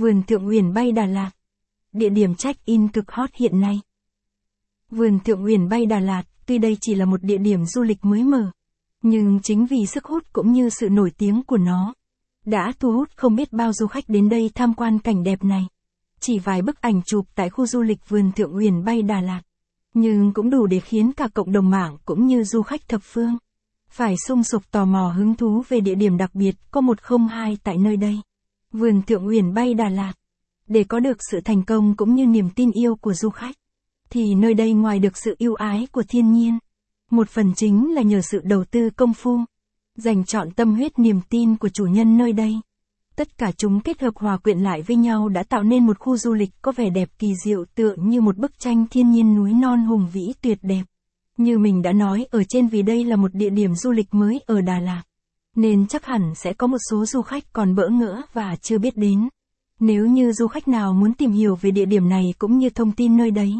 Vườn Thượng Uyển Bay Đà Lạt, địa điểm check-in cực hot hiện nay. Vườn Thượng Uyển Bay Đà Lạt, tuy đây chỉ là một địa điểm du lịch mới mở, nhưng chính vì sức hút cũng như sự nổi tiếng của nó, đã thu hút không biết bao du khách đến đây tham quan cảnh đẹp này. Chỉ vài bức ảnh chụp tại khu du lịch Vườn Thượng Uyển Bay Đà Lạt, nhưng cũng đủ để khiến cả cộng đồng mạng cũng như du khách thập phương phải sum sục tò mò hứng thú về địa điểm đặc biệt có 102 tại nơi đây. Vườn Thượng Uyển Bay Đà Lạt. Để có được sự thành công cũng như niềm tin yêu của du khách, thì nơi đây ngoài được sự ưu ái của thiên nhiên, một phần chính là nhờ sự đầu tư công phu, dành trọn tâm huyết niềm tin của chủ nhân nơi đây. Tất cả chúng kết hợp hòa quyện lại với nhau đã tạo nên một khu du lịch có vẻ đẹp kỳ diệu tựa như một bức tranh thiên nhiên núi non hùng vĩ tuyệt đẹp. Như mình đã nói ở trên, vì đây là một địa điểm du lịch mới ở Đà Lạt, nên chắc hẳn sẽ có một số du khách còn bỡ ngỡ và chưa biết đến. Nếu như du khách nào muốn tìm hiểu về địa điểm này cũng như thông tin nơi đấy,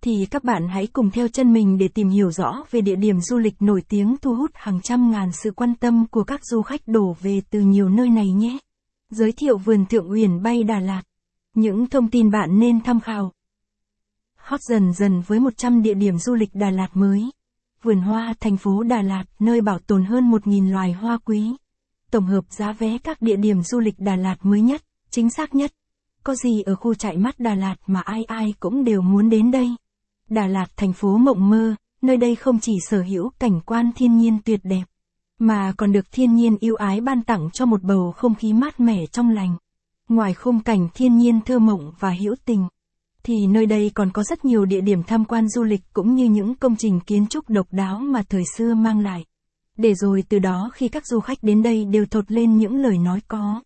thì các bạn hãy cùng theo chân mình để tìm hiểu rõ về địa điểm du lịch nổi tiếng thu hút hàng trăm ngàn sự quan tâm của các du khách đổ về từ nhiều nơi này nhé. Giới thiệu Vườn Thượng Uyển Bay Đà Lạt. Những thông tin bạn nên tham khảo. Hot dần dần với 100 địa điểm du lịch Đà Lạt mới. Vườn hoa thành phố Đà Lạt, nơi bảo tồn hơn 1.000 loài hoa quý. Tổng hợp giá vé các địa điểm du lịch Đà Lạt mới nhất, chính xác nhất. Có gì ở khu chạy mắt Đà Lạt mà ai ai cũng đều muốn đến đây. Đà Lạt thành phố mộng mơ, nơi đây không chỉ sở hữu cảnh quan thiên nhiên tuyệt đẹp, mà còn được thiên nhiên ưu ái ban tặng cho một bầu không khí mát mẻ trong lành. Ngoài khung cảnh thiên nhiên thơ mộng và hữu tình, thì nơi đây còn có rất nhiều địa điểm tham quan du lịch cũng như những công trình kiến trúc độc đáo mà thời xưa mang lại. Để rồi từ đó khi các du khách đến đây đều thốt lên những lời nói có